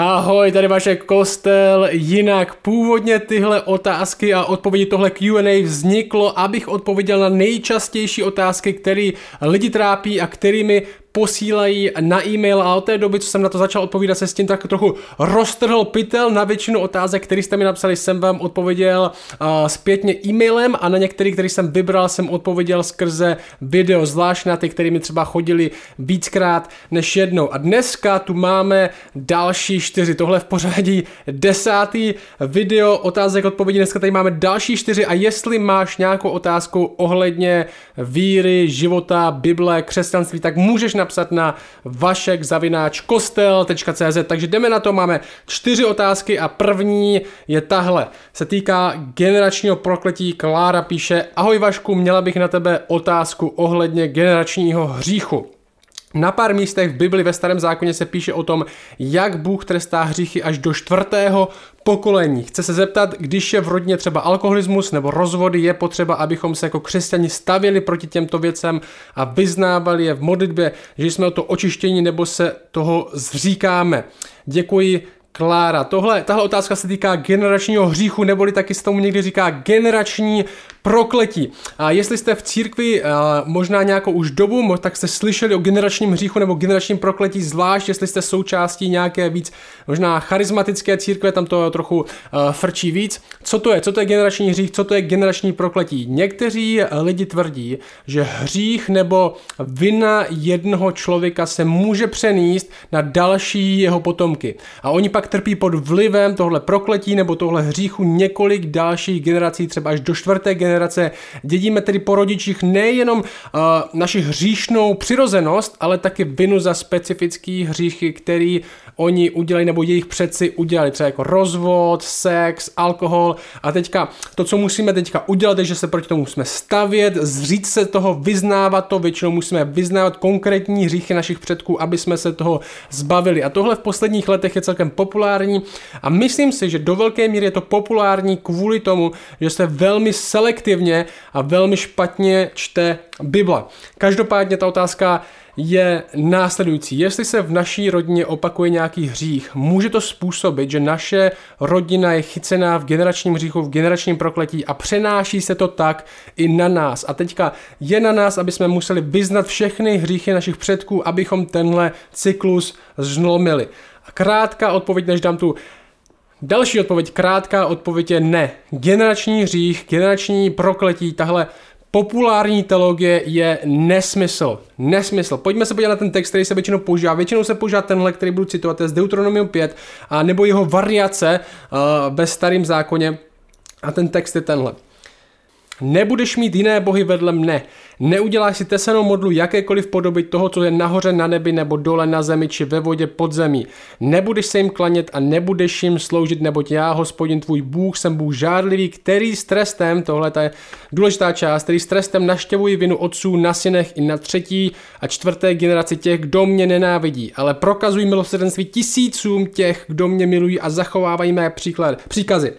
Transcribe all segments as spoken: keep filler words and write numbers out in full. Ahoj, tady Vašek Kostel. Jinak původně tyhle otázky a odpovědi, tohle Q and A vzniklo, abych odpověděl na nejčastější otázky, které lidi trápí a kterými posílají na e-mail, a od té doby, co jsem na to začal odpovídat, se s tím tak trochu roztrhl pytel. Na většinu otázek, které jste mi napsali, jsem vám odpověděl uh, zpětně e-mailem, a na některé, které jsem vybral, jsem odpověděl skrze video, zvlášť na ty, které mi třeba chodili víckrát než jednou. A dneska tu máme další čtyři, tohle v pořadí desátý video otázek odpovědí. Dneska tady máme další čtyři, a jestli máš nějakou otázku ohledně víry, života, Bible, křesťanství, tak můžeš napsat na vašek zavináč kostel tečka cz. Takže jdeme na to, máme čtyři otázky a první je tahle. Se týká generačního prokletí. Klára píše: ahoj Vašku, měla bych na tebe otázku ohledně generačního hříchu. Na pár místech v Bibli ve Starém zákoně se píše o tom, jak Bůh trestá hříchy až do čtvrtého pokolení. Chce se zeptat, když je v rodině třeba alkoholismus nebo rozvody, je potřeba, abychom se jako křesťani stavěli proti těmto věcem a vyznávali je v modlitbě, že jsme o to očištění nebo se toho zříkáme. Děkuji, Klára. Tohle, tahle otázka se týká generačního hříchu, neboli taky se tomu někdy říká generační prokletí. A jestli jste v církvi možná nějakou už dobu, tak jste slyšeli o generačním hříchu nebo generačním prokletí, zvlášť jestli jste součástí nějaké víc možná charismatické církve, tam to trochu frčí víc. Co to je? Co to je generační hřích? Co to je generační prokletí? Někteří lidi tvrdí, že hřích nebo vina jednoho člověka se může přenést na další jeho potomky. A oni pak trpí pod vlivem tohle prokletí nebo tohle hříchu několik dalších generací, třeba až do čtvrté generace. Dědíme tedy po rodičích nejenom uh, naši hříšnou přirozenost, ale taky vinu za specifický hříchy, který oni udělali nebo jejich předci udělali, třeba jako rozvod, sex, alkohol. A teďka to, co musíme teďka udělat, je, že se proti tomu musíme stavět, zřít se toho, vyznávat to, většinou musíme vyznávat konkrétní hříchy našich předků, aby jsme se toho zbavili. A tohle v posledních letech je celkem populární a myslím si, že do velké míry je to populární kvůli tomu, že se velmi selektivně a velmi špatně čte Bible. Každopádně ta otázka je následující. Jestli se v naší rodině opakuje nějaký hřích, může to způsobit, že naše rodina je chycená v generačním hříchu, v generačním prokletí a přenáší se to tak i na nás. A teďka je na nás, aby jsme museli vyznat všechny hříchy našich předků, abychom tenhle cyklus zlomili. Krátká odpověď, než dám tu další odpověď, krátká odpověď je ne. Generační hřích, generační prokletí, tahle populární teologie je nesmysl. Nesmysl. Pojďme se podívat na ten text, který se většinou používá. Většinou se používá tenhle, který budu citovat, je z Deuteronomium pět, a nebo jeho variace uh, ve Starém zákoně. A ten text je tenhle. Nebudeš mít jiné bohy vedle mne. Neuděláš si tesanou modlu jakékoliv podoby toho, co je nahoře na nebi nebo dole na zemi či ve vodě pod zemí. Nebudeš se jim klanět a nebudeš jim sloužit, neboť já, Hospodin tvůj Bůh, jsem Bůh žárlivý, který s trestem, tohle je důležitá část, který s trestem naštěvuji vinu otců na synech i na třetí a čtvrté generaci těch, kdo mě nenávidí, ale prokazují milosrdenství tisícům těch, kdo mě milují a zachovávají mé příklad, příkazy.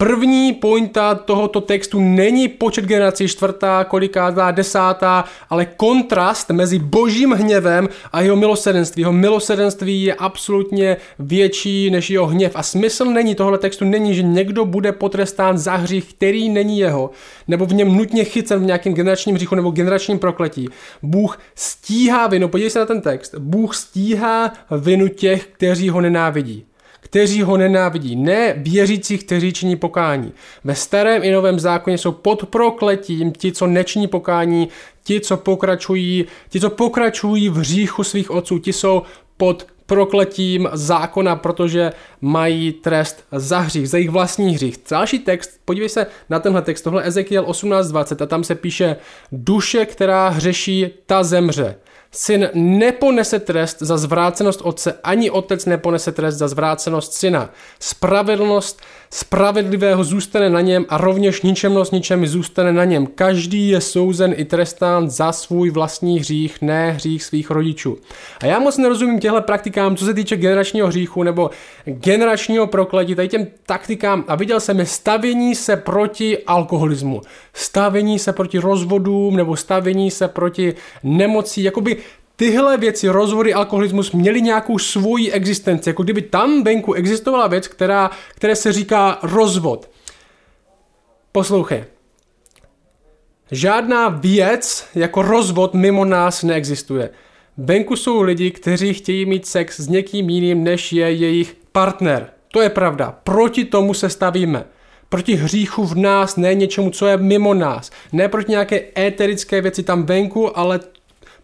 První pointa tohoto textu není počet generací, čtvrtá, kolikátá, desátá, ale kontrast mezi božím hněvem a jeho milosrdenství. Jeho milosrdenství je absolutně větší než jeho hněv. A smysl není tohle textu není, že někdo bude potrestán za hřích, který není jeho, nebo v něm nutně chycen v nějakém generačním hříchu nebo generačním prokletí. Bůh stíhá vinu, podívej se na ten text, Bůh stíhá vinu těch, kteří ho nenávidí. kteří ho nenávidí, ne věřící, kteří činí pokání. Ve Starém i Novém zákoně jsou pod prokletím ti, co nečiní pokání, ti, co pokračují, ti, co pokračují v hříchu svých otců, ti jsou pod prokletím zákona, protože mají trest za hřích, za jejich vlastní hřích. Další text, podívej se na tenhle text, tohle Ezekiel osmnáct dvacet, a tam se píše: duše, která hřeší, ta zemře. Syn neponese trest za zvrácenost otce, ani otec neponese trest za zvrácenost syna. Spravedlnost spravedlivého zůstane na něm a rovněž ničemnost ničemi zůstane na něm. Každý je souzen i trestán za svůj vlastní hřích, ne hřích svých rodičů. A já moc nerozumím těhle praktikám, co se týče generačního hříchu nebo generačního prokletí, tady těm taktikám, a viděl jsem je stavění se proti alkoholismu, stavění se proti rozvodům nebo stavění se proti nemocí, jakoby tyhle věci, rozvody, alkoholismus, měly nějakou svoji existenci. Jako kdyby tam venku existovala věc, která, které se říká rozvod. Poslouchej. Žádná věc jako rozvod mimo nás neexistuje. Venku jsou lidi, kteří chtějí mít sex s někým jiným, než je jejich partner. To je pravda. Proti tomu se stavíme. Proti hříchu v nás, ne něčemu, co je mimo nás. Ne proti nějaké éterické věci tam venku, ale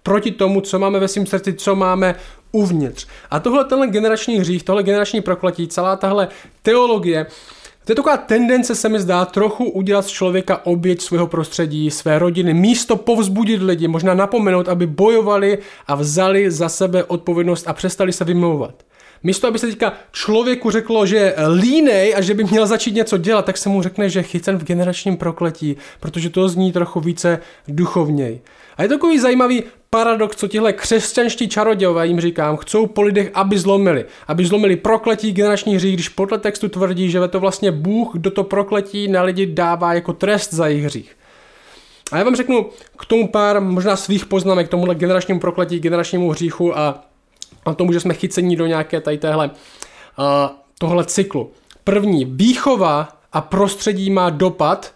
proti tomu, co máme ve svém srdci, co máme uvnitř. A tohle tenhle generační hřích, tohle generační prokletí, celá tahle teologie, to je taková tendence, se mi zdá, trochu udělat z člověka oběť svého prostředí, své rodiny, místo povzbudit lidi, možná napomenout, aby bojovali a vzali za sebe odpovědnost a přestali se vymlouvat. Místo, aby se teďka člověku řeklo, že je línej a že by měl začít něco dělat, tak se mu řekne, že je chycen v generačním prokletí, protože to zní trochu více duchovněji. A je takový zajímavý paradox, co tihle křesťanští čarodějové, jim říkám, chcou po lidech, aby zlomili. Aby zlomili prokletí generační hřích, když podle textu tvrdí, že to vlastně Bůh, kdo to prokletí na lidi dává jako trest za jejich hřích. A já vám řeknu k tomu pár možná svých poznámek, k tomuhle generačnímu prokletí, generačnímu hříchu a a tomu, že jsme chycení do nějaké tady téhle, uh, tohle cyklu. První, výchova a prostředí má dopad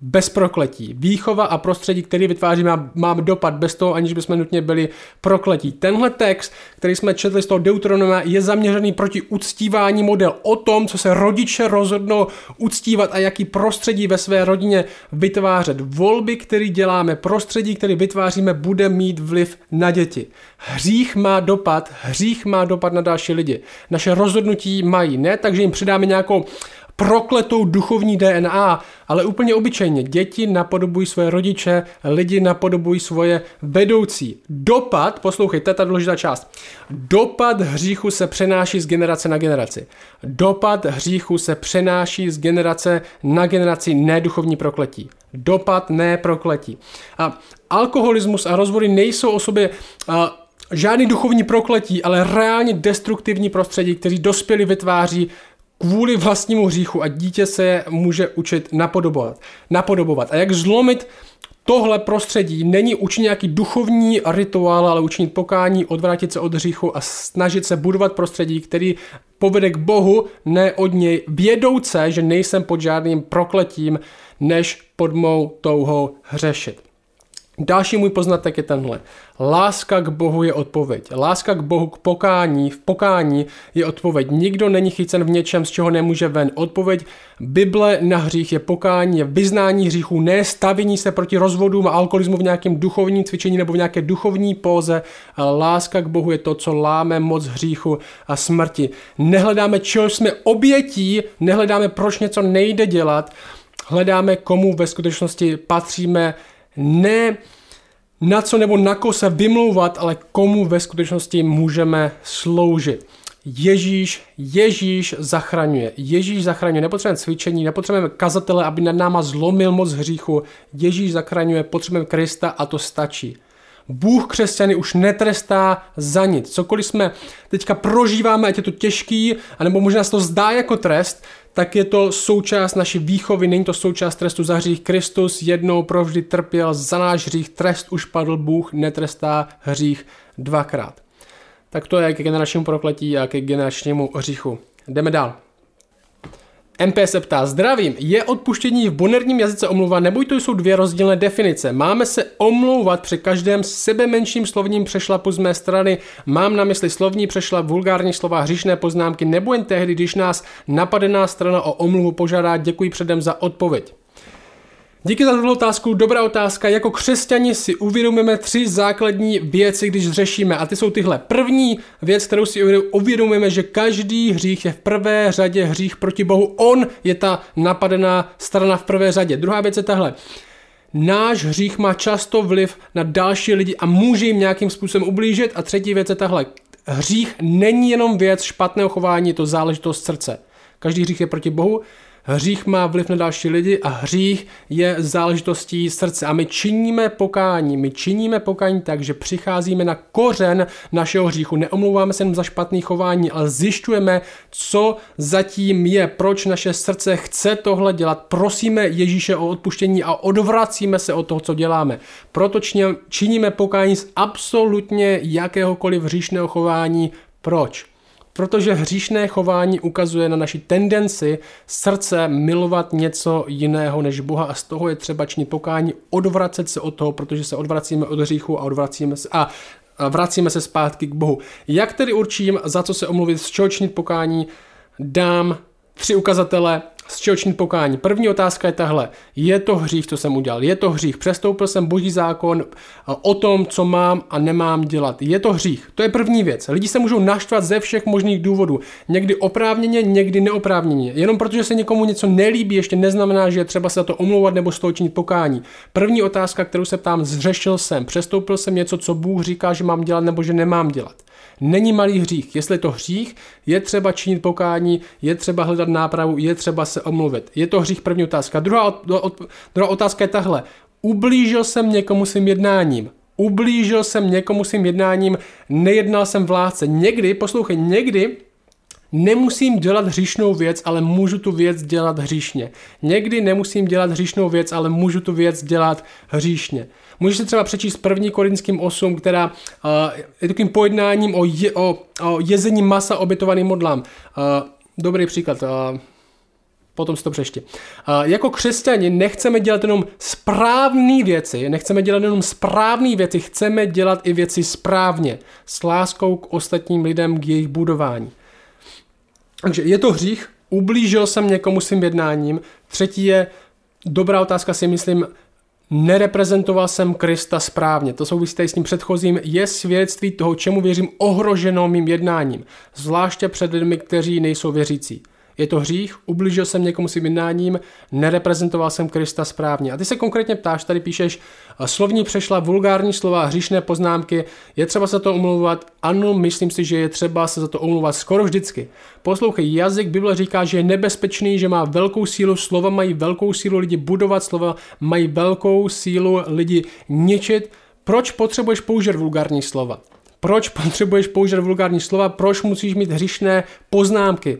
bez prokletí. Výchova a prostředí, který vytváří, má, má dopad bez toho, aniž bychom nutně byli prokletí. Tenhle text, který jsme četli z toho Deuteronomia, je zaměřený proti uctívání model o tom, co se rodiče rozhodnou uctívat a jaký prostředí ve své rodině vytvářet. Volby, které děláme, prostředí, které vytváříme, bude mít vliv na děti. Hřích má dopad, hřích má dopad na další lidi. Naše rozhodnutí mají, ne, takže jim přidáme nějakou prokletou duchovní D N A, ale úplně obyčejně. Děti napodobují svoje rodiče, lidi napodobují svoje vedoucí. Dopad, poslouchejte, to je ta důležitá část. Dopad hříchu se přenáší z generace na generaci. Dopad hříchu se přenáší z generace na generaci, ne duchovní prokletí. Dopad, ne prokletí. A alkoholismus a rozvody nejsou o sobě a, žádný duchovní prokletí, ale reálně destruktivní prostředí, kteří dospělí vytváří kvůli vlastnímu hříchu a dítě se je může učit napodobovat. napodobovat. A jak zlomit tohle prostředí? Není učit nějaký duchovní rituál, ale učinit pokání, odvrátit se od hříchu a snažit se budovat prostředí, který povede k Bohu, ne od něj, vědouce, že nejsem pod žádným prokletím, než pod mou touhou hřešit. Další můj poznatek je tenhle. Láska k Bohu je odpověď. Láska k Bohu k pokání, v pokání je odpověď. Nikdo není chycen v něčem, z čeho nemůže ven. Odpověď Bible na hřích je pokání, je vyznání hříchů, ne stavění se proti rozvodům a alkoholismu v nějakém duchovním cvičení nebo v nějaké duchovní póze. Láska k Bohu je to, co láme moc hříchu a smrti. Nehledáme, čeho jsme obětí, nehledáme, proč něco nejde dělat, hledáme, komu ve skutečnosti patříme, ne na co nebo na koho se vymlouvat, ale komu ve skutečnosti můžeme sloužit. Ježíš, Ježíš zachraňuje. Ježíš zachraňuje. Nepotřebujeme cvičení, nepotřebujeme kazatele, aby nad náma zlomil moc hříchu. Ježíš zachraňuje, potřebujeme Krista a to stačí. Bůh křesťany už netrestá za nic. Cokoliv jsme teďka prožíváme, ať je to těžký, anebo možná se to zdá jako trest, tak je to součást naší výchovy, není to součást trestu za hřích. Kristus jednou provždy trpěl za náš hřích, trest už padl, Bůh netrestá hřích dvakrát. Tak to je ke generačnímu prokletí a ke generačnímu hříchu. Jdeme dál. M P se ptá, zdravím, je odpuštění v bonérním jazyce omluva, nebo to jsou dvě rozdílné definice? Máme se omlouvat při každém sebemenším slovním přešlapu z mé strany? Mám na mysli slovní přešlap, vulgární slova, hříšné poznámky, nebo jen tehdy, když nás napadená strana o omluvu požádá? Děkuji předem za odpověď. Díky za tuto otázku, dobrá otázka. Jako křesťani si uvědomujeme tři základní věci, když řešíme. A ty jsou tyhle. První věc, kterou si uvědomujeme, že každý hřích je v prvé řadě hřích proti Bohu. On je ta napadená strana v prvé řadě. Druhá věc je tahle. Náš hřích má často vliv na další lidi a může jim nějakým způsobem ublížit. A třetí věc je tahle. Hřích není jenom věc špatného chování, je to záležitost srdce. Každý hřích je proti Bohu. Hřích má vliv na další lidi a hřích je záležitostí srdce. A my činíme pokání, my činíme pokání tak, že přicházíme na kořen našeho hříchu. Neomlouváme se jen za špatné chování, ale zjišťujeme, co zatím je, proč naše srdce chce tohle dělat. Prosíme Ježíše o odpuštění a odvracíme se od toho, co děláme. Proto činíme pokání z absolutně jakéhokoliv hříšného chování. Proč? Protože hříšné chování ukazuje na naši tendenci srdce milovat něco jiného než Boha a z toho je třeba činit pokání, odvracet se od toho, protože se odvracíme od hříchu a odvracíme se a vracíme se zpátky k Bohu. Jak tedy určím, za co se omluvit, z čeho činit pokání? Dám tři ukazatele, z čeho činit pokání. První otázka je tahle. Je to hřích, co jsem udělal? Je to hřích. Přestoupil jsem Boží zákon o tom, co mám a nemám dělat. Je to hřích. To je první věc. Lidi se můžou naštvat ze všech možných důvodů. Někdy oprávněně, někdy neoprávněně. Jenom protože se někomu něco nelíbí, ještě neznamená, že je třeba se za to omlouvat nebo z toho činit pokání. První otázka, kterou se ptám, zřešil jsem. Přestoupil jsem něco, co Bůh říká, že mám dělat nebo že nemám dělat. Není malý hřích. Jestli je to hřích, je třeba činit pokání, je třeba hledat nápravu, je třeba se omluvit. Je to hřích, první otázka. Druhá, od, od, druhá otázka je tahle. Ublížil jsem někomu svým jednáním. Ublížil jsem někomu svým jednáním, nejednal jsem vládce. Někdy, poslouchej, někdy nemusím dělat hříšnou věc, ale můžu tu věc dělat hříšně. Někdy nemusím dělat hříšnou věc, ale můžu tu věc dělat hříšně. Můžeš si třeba přečíst první Korinským osm, která uh, je takovým pojednáním o, je, o, o jezení masa obětovaným modlám. Uh, dobrý příklad. Uh, Potom si to přečti. Uh, jako křesťani nechceme dělat jenom správné věci, nechceme dělat jenom správné věci, chceme dělat i věci správně, s láskou k ostatním lidem, k jejich budování. Takže je to hřích, ublížil jsem někomu svým jednáním. Třetí je, dobrá otázka si myslím, nereprezentoval jsem Krista správně. To souvisí tady s tím předchozím. Je svědectví toho, čemu věřím, ohroženo mým jednáním. Zvláště před lidmi, kteří nejsou věřící. Je to hřích, ublížil jsem někomu svým jednáním, nereprezentoval jsem Krista správně. A ty se konkrétně ptáš, tady píšeš, slovní přešla, vulgární slova, hříšné poznámky, je třeba se to omlouvat? Ano, myslím si, že je třeba se za to omlouvat skoro vždycky. Poslouchej, jazyk Bible říká, že je nebezpečný, že má velkou sílu, slova mají velkou sílu lidi budovat, slova mají velkou sílu lidi ničit. Proč potřebuješ použít vulgární slova? Proč potřebuješ použít vulgární slova? Proč musíš mít hříšné poznámky?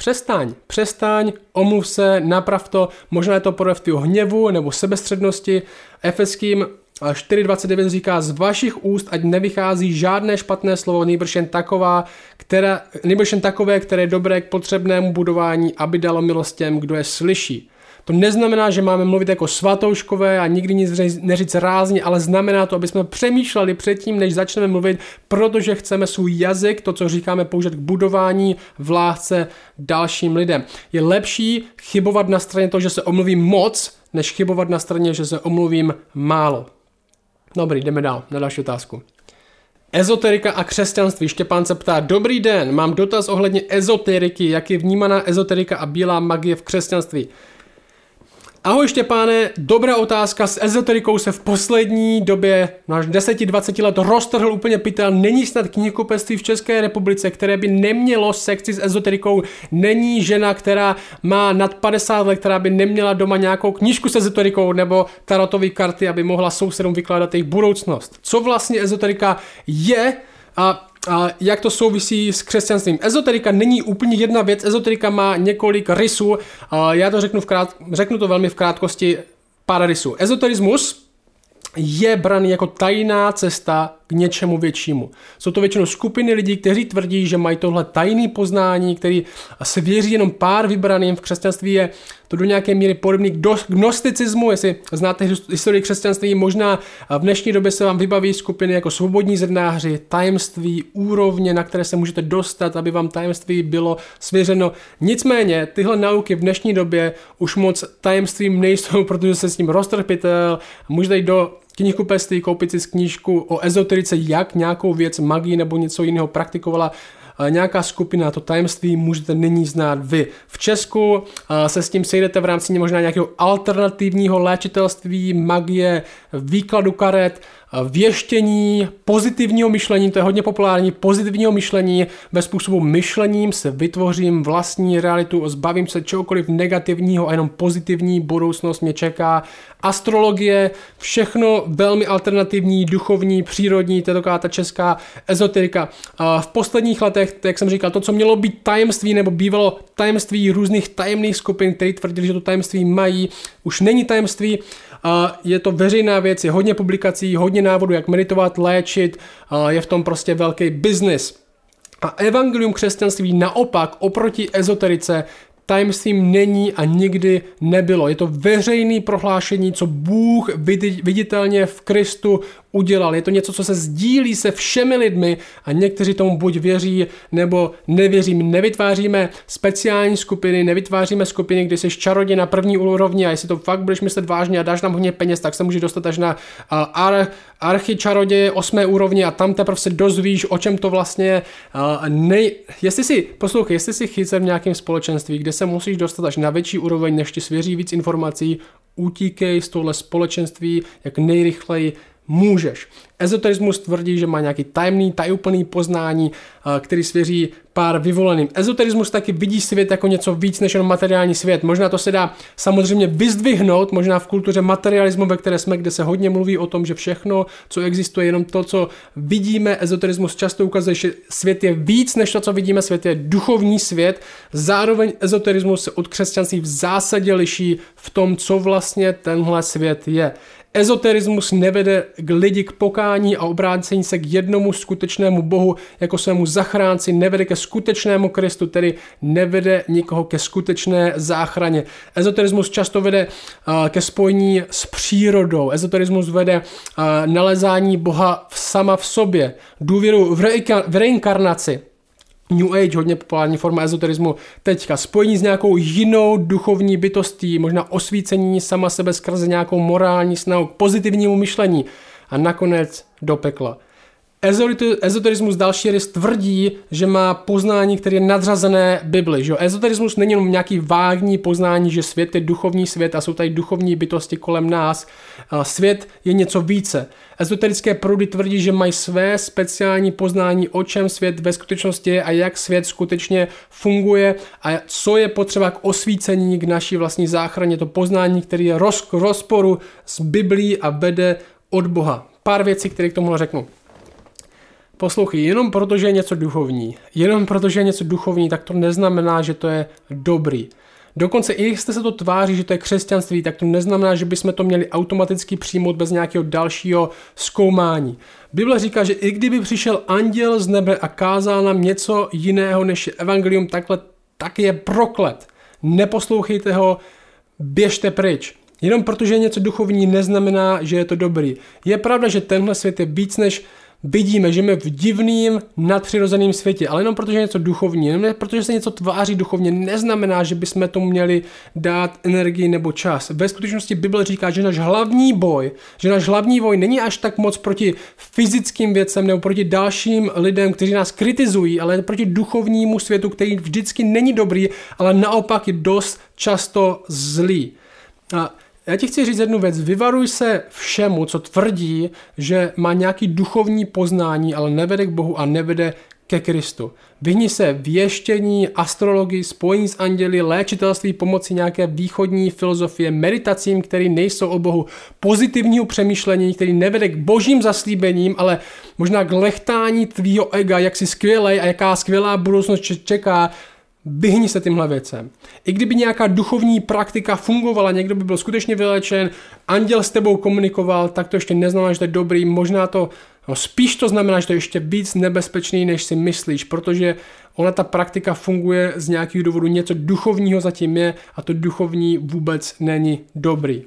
Přestaň, přestaň, omluv se, naprav to, možná je to projev tvého hněvu nebo sebestřednosti. Efeským čtyři dvacet devět říká, z vašich úst ať nevychází žádné špatné slovo, nýbrž jen taková, která, nýbrž jen takové, které je dobré k potřebnému budování, aby dalo milost těm, kdo je slyší. To neznamená, že máme mluvit jako svatouškové a nikdy nic neříct rázně, ale znamená to, aby jsme přemýšleli předtím, než začneme mluvit, protože chceme svůj jazyk, to, co říkáme, použít k budování v lásce dalším lidem. Je lepší chybovat na straně toho, že se omluvím moc, než chybovat na straně, že se omluvím málo. Dobrý, jdeme dál na další otázku. Ezoterika a křesťanství. Štěpán se ptá, dobrý den, mám dotaz ohledně ezoteriky, jak je vnímaná ezoterika a bílá magie v křesťanství. Ahoj Štěpáne, dobrá otázka. S ezoterikou se v poslední době až deset dvacet let roztrhl úplně pytel. Není snad knihkupectví v České republice, které by nemělo sekci s ezoterikou. Není žena, která má nad padesát let, která by neměla doma nějakou knížku s ezoterikou nebo tarotové karty, aby mohla sousedům vykládat jejich budoucnost. Co vlastně ezoterika je a A jak to souvisí s křesťanstvím? Ezoterika není úplně jedna věc, ezoterika má několik rysů, a já to řeknu, v krát, řeknu to velmi v krátkosti, pár rysů. Ezoterismus je braný jako tajná cesta k něčemu většímu. Jsou to většinou skupiny lidí, kteří tvrdí, že mají tohle tajné poznání, který se věří jenom pár vybraným. V křesťanství je to do nějaké míry podobný k gnosticismu, jestli znáte historii křesťanství, možná v dnešní době se vám vybaví skupiny jako svobodní zednáři, tajemství, úrovně, na které se můžete dostat, aby vám tajemství bylo svěřeno. Nicméně tyhle nauky v dnešní době už moc tajemstvím nejsou, protože se s ním roztrpitel, můžete jít do knihkupectví, koupit si knížku o ezoterice, jak nějakou věc, magii nebo něco jiného praktikovala nějaká skupina, to tajemství můžete nyní znát vy. V Česku se s tím sejdete v rámci možná nějakého alternativního léčitelství, magie, výkladu karet, věštění, pozitivního myšlení, to je hodně populární, pozitivního myšlení, ve způsobu myšlením se vytvořím vlastní realitu, zbavím se čehokoliv negativního a jenom pozitivní budoucnost mě čeká. Astrologie, všechno velmi alternativní, duchovní, přírodní, to je taková ta česká ezoterika. V posledních letech, jak jsem říkal, to, co mělo být tajemství nebo bývalo tajemství různých tajemných skupin, které tvrdili, že to tajemství mají, už není tajemství. Je to veřejná věc, je hodně publikací, hodně návodů, jak meditovat, léčit, je v tom prostě velký biznis. A evangelium křesťanství naopak oproti ezoterice tajemstvím není a nikdy nebylo. Je to veřejné prohlášení, co Bůh viditelně v Kristu udělal. Je to něco, co se sdílí se všemi lidmi a někteří tomu buď věří, nebo nevěří. My nevytváříme speciální skupiny, nevytváříme skupiny, kde jsi čaroděj na první úrovni a jestli to fakt budeš myslet vážně a dáš nám hodně peněz, tak se může dostat až na ar, archičaroděje osmé úrovni a tam teprve se dozvíš, o čem to vlastně je. Nej... Jestli si, poslouchej, jestli si chycem v nějakém společenství, kde se musíš dostat až na větší úroveň, než ti svěří víc informací, utíkej z tohle společenství, jak nejrychleji můžeš. Ezoterismus tvrdí, že má nějaký tajemný, tajuplný poznání, který svěří pár vyvoleným. Ezoterismus taky vidí svět jako něco víc než jen materiální svět. Možná to se dá samozřejmě vyzdvihnout, možná v kultuře materialismu, ve které jsme, kde se hodně mluví o tom, že všechno, co existuje, jenom to, co vidíme. Ezoterismus často ukazuje, že svět je víc než to, co vidíme, svět je duchovní svět. Zároveň ezoterismus se od křesťanství v zásadě liší v tom, co vlastně tenhle svět je. Ezoterismus nevede k lidi k pokání a obrácení se k jednomu skutečnému Bohu jako svému zachránci, nevede ke skutečnému Kristu, tedy nevede nikoho ke skutečné záchraně. Ezoterismus často vede uh, ke spojení s přírodou. Ezoterismus vede uh, nalezání Boha v sama v sobě, důvěru v, re- v reinkarnaci. New Age, hodně populární forma ezoterismu teďka. Spojení s nějakou jinou duchovní bytostí, možná osvícení sama sebe skrze nějakou morální snahu k pozitivnímu myšlení a nakonec do pekla. Ezoterismus další rys tvrdí, že má poznání, které je nadřazené Bibli. Že jo? Ezoterismus není jenom nějaký vágní poznání, že svět je duchovní svět a jsou tady duchovní bytosti kolem nás. Svět je něco více. Ezoterické proudy tvrdí, že mají své speciální poznání, o čem svět ve skutečnosti je a jak svět skutečně funguje a co je potřeba k osvícení, k naší vlastní záchraně. To poznání, které je roz, rozporu s Biblií a vede od Boha. Pár věcí, které k tomu řeknu. Poslouchej, jenom protože je něco duchovní, jenom protože je něco duchovní, tak to neznamená, že to je dobrý. Dokonce i jestli se to tváří, že to je křesťanství, tak to neznamená, že bychom to měli automaticky přijmout bez nějakého dalšího zkoumání. Bible říká, že i kdyby přišel anděl z nebe a kázal nám něco jiného než je evangelium, takhle, tak je proklet. Neposlouchejte ho, běžte pryč. Jenom protože je něco duchovní, neznamená, že je to dobrý. Je pravda, že tenhle svět je víc než vidíme, že jsme v divným nadpřirozeném světě, ale jenom protože je něco duchovní, jenom protože se něco tváří duchovně, neznamená, že bychom tomu měli dát energii nebo čas. Ve skutečnosti Bible říká, že náš hlavní boj, že náš hlavní boj není až tak moc proti fyzickým věcem nebo proti dalším lidem, kteří nás kritizují, ale proti duchovnímu světu, který vždycky není dobrý, ale naopak je dost často zlý. A já ti chci říct jednu věc, vyvaruj se všemu, co tvrdí, že má nějaký duchovní poznání, ale nevede k Bohu a nevede ke Kristu. Vyhni se věštění, astrologii, spojení s anděli, léčitelství pomocí nějaké východní filozofie, meditacím, které nejsou o Bohu, pozitivního přemýšlení, který nevede k božím zaslíbením, ale možná k lechtání tvýho ega, jak jsi skvělej a jaká skvělá budoucnost čeká. Vyhni se tímhle věcem. I kdyby nějaká duchovní praktika fungovala, někdo by byl skutečně vyléčen, anděl s tebou komunikoval, tak to ještě neznamená, že to je dobrý, možná to, no spíš to znamená, že to je ještě víc nebezpečný, než si myslíš, protože ona ta praktika funguje z nějakých důvodů, něco duchovního zatím je a to duchovní vůbec není dobrý.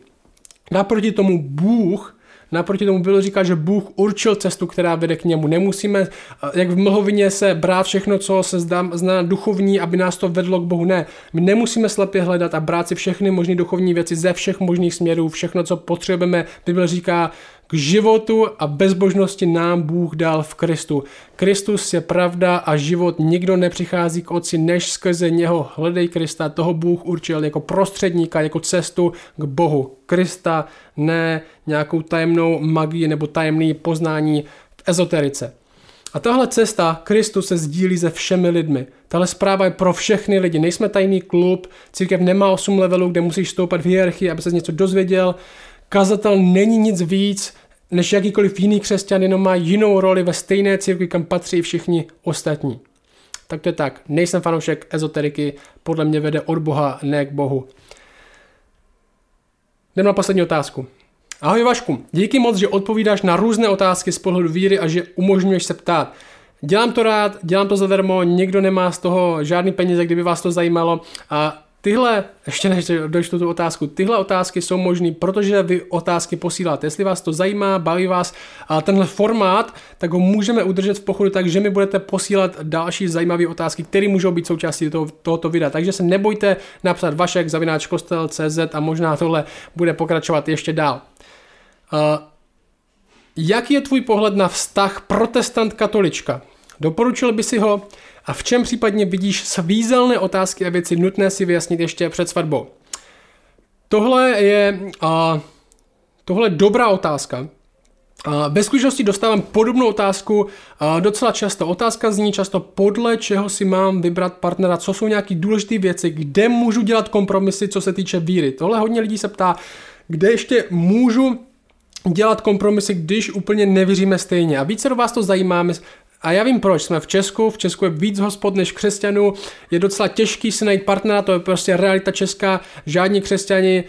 Naproti tomu Bůh Naproti tomu bylo říkat, že Bůh určil cestu, která vede k němu. Nemusíme, jak v mlhovině, se brát všechno, co se zdá, zná duchovní, aby nás to vedlo k Bohu. Ne, my nemusíme slepě hledat a brát si všechny možné duchovní věci ze všech možných směrů, všechno, co potřebujeme. Bible říká, K životu a bezbožnosti nám Bůh dal v Kristu. Kristus je pravda a život, nikdo nepřichází k Otci než skrze něho. Hledej Krista, toho Bůh určil jako prostředníka, jako cestu k Bohu. Krista, ne nějakou tajemnou magii nebo tajemné poznání v ezoterice. A tahle cesta Kristus se sdílí se všemi lidmi. Tahle zpráva je pro všechny lidi. Nejsme tajný klub, církev nemá osm levelů, kde musíš stoupat v hierarchii, aby se něco dozvěděl. Kazatel není nic víc než jakýkoliv jiný křesťan, jenom má jinou roli ve stejné církvi, kam patří všichni ostatní. Tak to je tak. Nejsem fanoušek ezoteriky, podle mě vede od Boha, ne k Bohu. Jdeme na poslední otázku. Ahoj Vašku, díky moc, že odpovídáš na různé otázky z pohledu víry a že umožňuješ se ptát. Dělám to rád, dělám to zadarmo, nikdo nemá z toho žádný peníze, kdyby vás to zajímalo. A tyhle, ještě než dočtu tu otázku, tyhle otázky jsou možný, protože vy otázky posíláte. Jestli vás to zajímá, baví vás a tenhle formát, tak ho můžeme udržet v pochodu, takže mi budete posílat další zajímavé otázky, které můžou být součástí toho, tohoto videa. Takže se nebojte napsat Vašek, zavináč kostel tečka cz a možná tohle bude pokračovat ještě dál. Uh, jaký je tvůj pohled na vztah protestant-katolička? Doporučil by si ho? A v čem případně vidíš svízelné otázky a věci nutné si vyjasnit ještě před svatbou? Tohle je uh, tohle je dobrá otázka. Ve skutečnosti dostávám podobnou otázku docela často. Otázka zní často, podle čeho si mám vybrat partnera, co jsou nějaké důležité věci, kde můžu dělat kompromisy, co se týče víry. Tohle hodně lidí se ptá, kde ještě můžu dělat kompromisy, když úplně nevěříme stejně. A více do vás to zajímá. A já vím proč, jsme v Česku, v Česku je víc hospod než křesťanů, je docela těžký si najít partnera, to je prostě realita česká, žádní křesťani,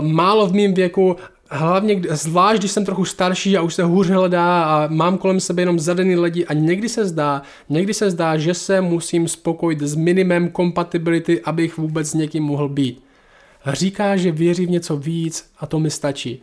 uh, málo v mém věku, hlavně zvlášť, když jsem trochu starší a už se hůř hledá a mám kolem sebe jenom zadený lidi a někdy se zdá, někdy se zdá, že se musím spokojit s minimem kompatibility, abych vůbec s někým mohl být. Říká, že věří v něco víc a to mi stačí.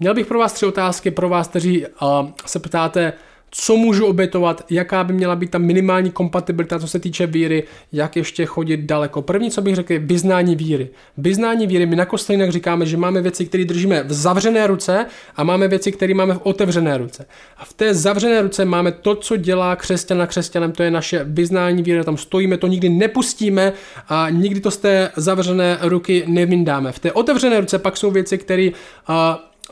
Měl bych pro vás tři otázky, pro vás, kteří uh, se ptáte, co můžu obětovat, jaká by měla být ta minimální kompatibilita, co se týče víry, jak ještě chodit daleko. První, co bych řekl, je vyznání víry. Vyznání víry, my na kostelinek říkáme, že máme věci, které držíme v zavřené ruce a máme věci, které máme v otevřené ruce. A v té zavřené ruce máme to, co dělá křesťana křesťanem, to je naše vyznání víry, tam stojíme, to nikdy nepustíme a nikdy to z té zavřené ruky nevyndáme. V té otevřené ruce pak jsou věci, které uh,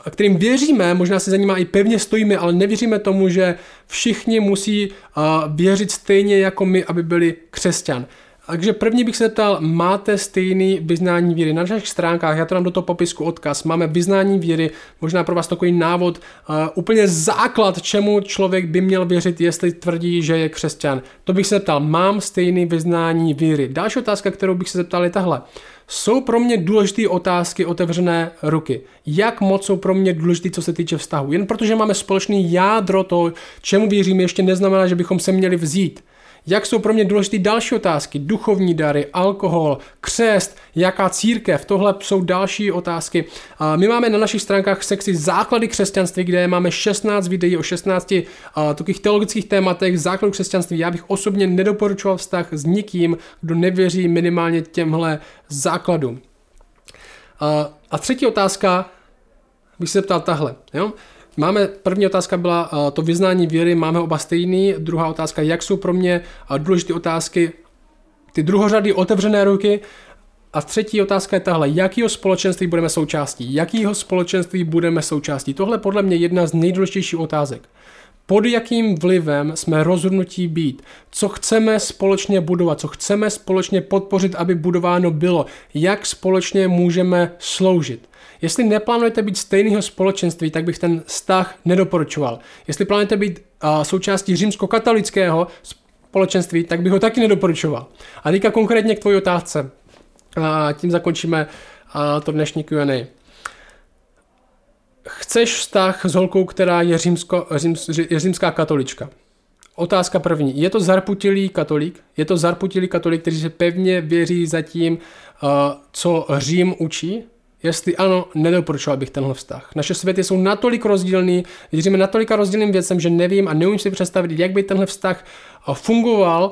a kterým věříme, možná se za nima i pevně stojíme, ale nevěříme tomu, že všichni musí uh, věřit stejně jako my, aby byli křesťan. Takže první bych se zeptal, máte stejný vyznání víry? Na našich stránkách, já to dám do toho popisku odkaz, máme vyznání víry, možná pro vás takový návod, uh, úplně základ, čemu člověk by měl věřit, jestli tvrdí, že je křesťan. To bych se zeptal, mám stejný vyznání víry? Další otázka, kterou bych se zeptal, je tahle. Jsou pro mě důležité otázky otevřené ruky. Jak moc jsou pro mě důležité, co se týče vztahu? Jen protože máme společný jádro toho, čemu věříme, ještě neznamená, že bychom se měli vzít. Jak jsou pro mě důležité další otázky? Duchovní dary, alkohol, křest, jaká církev? Tohle jsou další otázky. A my máme na našich stránkách sekci Základy křesťanství, kde máme šestnáct videí o šestnácti a, takových teologických tématech základů křesťanství. Já bych osobně nedoporučoval vztah s nikým, kdo nevěří minimálně těmhle základům. A, a třetí otázka, bych se ptal tahle, jo? Máme, první otázka byla uh, to vyznání víry, máme oba stejný. Druhá otázka, jak jsou pro mě uh, důležité otázky, ty druhořady otevřené ruky. A třetí otázka je tahle, jakýho společenství budeme součástí? Jakýho společenství budeme součástí? Tohle je podle mě jedna z nejdůležitějších otázek. Pod jakým vlivem jsme rozhodnutí být? Co chceme společně budovat? Co chceme společně podpořit, aby budováno bylo? Jak společně můžeme sloužit? Jestli neplánujete být stejného společenství, tak bych ten vztah nedoporučoval. Jestli plánujete být uh, součástí římskokatolického společenství, tak bych ho taky nedoporučoval. A teďka konkrétně k tvojí otázce. A tím zakončíme uh, to dnešní Q and A. Chceš vztah s holkou, která je, římsko, říms, je římská katolička? Otázka první. Je to zarputilý katolík? Je to zarputilý katolík, který se pevně věří za tím, uh, co Řím učí? Jestli ano, nedoporučoval bych tenhle vztah. Naše světy jsou natolik rozdílný, věříme natolika rozdílným věcem, že nevím a neumím si představit, jak by tenhle vztah fungoval,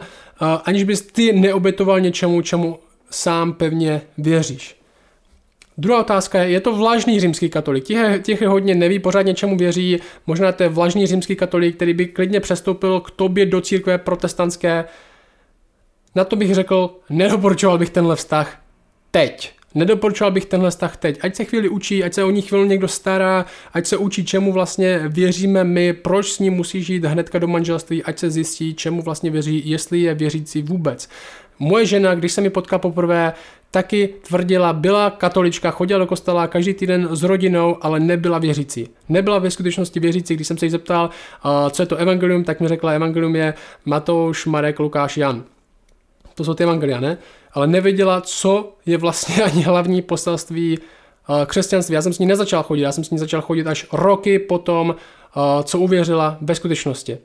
aniž bys ty neobětoval něčemu, čemu sám pevně věříš. Druhá otázka je, je to vlažný římský katolík. Těch, těch je hodně, neví pořádně, čemu věří. Možná to je vlažný římský katolík, který by klidně přestoupil k tobě do církve protestantské. Na to bych řekl, nedoporučoval bych tenhle vztah teď. Nedoporučoval bych tenhle vztah teď. Ať se chvíli učí, ať se o ní chvíli někdo stará, ať se učí, čemu vlastně věříme my, proč s ním musí žít hnedka do manželství, ať se zjistí, čemu vlastně věří, jestli je věřící vůbec. Moje žena, když se mi potkala poprvé, taky tvrdila, byla katolička, chodila do kostela každý týden s rodinou, ale nebyla věřící. Nebyla ve skutečnosti věřící. Když jsem se jí zeptal, co je to evangelium, tak mi řekla, evangelium je Matouš, Marek, Lukáš, Jan. To jsou ty evangelia, ne? Ale nevěděla, co je vlastně ani hlavní poselství křesťanství. Já jsem s ní nezačal chodit, já jsem s ní začal chodit až roky potom, co uvěřila ve skutečnosti.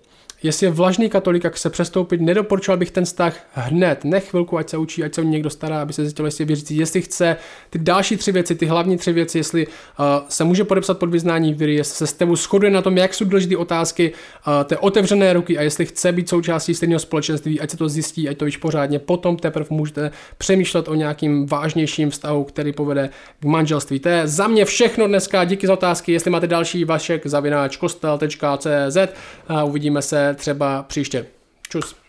Jestli je vlažný katolík, jak se přestoupit, nedoporučoval bych ten vztah hned, ne chvilku, ať se učí, ať se o někdo stará, aby se zjistilo, jestli je věřící, jestli chce ty další tři věci, ty hlavní tři věci, jestli uh, se může podepsat pod vyznání víry, jestli se s tebou shoduje na tom, jak jsou důležité otázky uh, té otevřené ruky a jestli chce být součástí stejného společenství, ať se to zjistí, ať to víš pořádně, potom teprve můžete přemýšlet o nějakým vážnějším vztahu, který povede k manželství. To je za mě všechno dneska. Díky za otázky. Jestli máte další, vašek zavináč kostel tečka cz a uvidíme se třeba příště. Čus.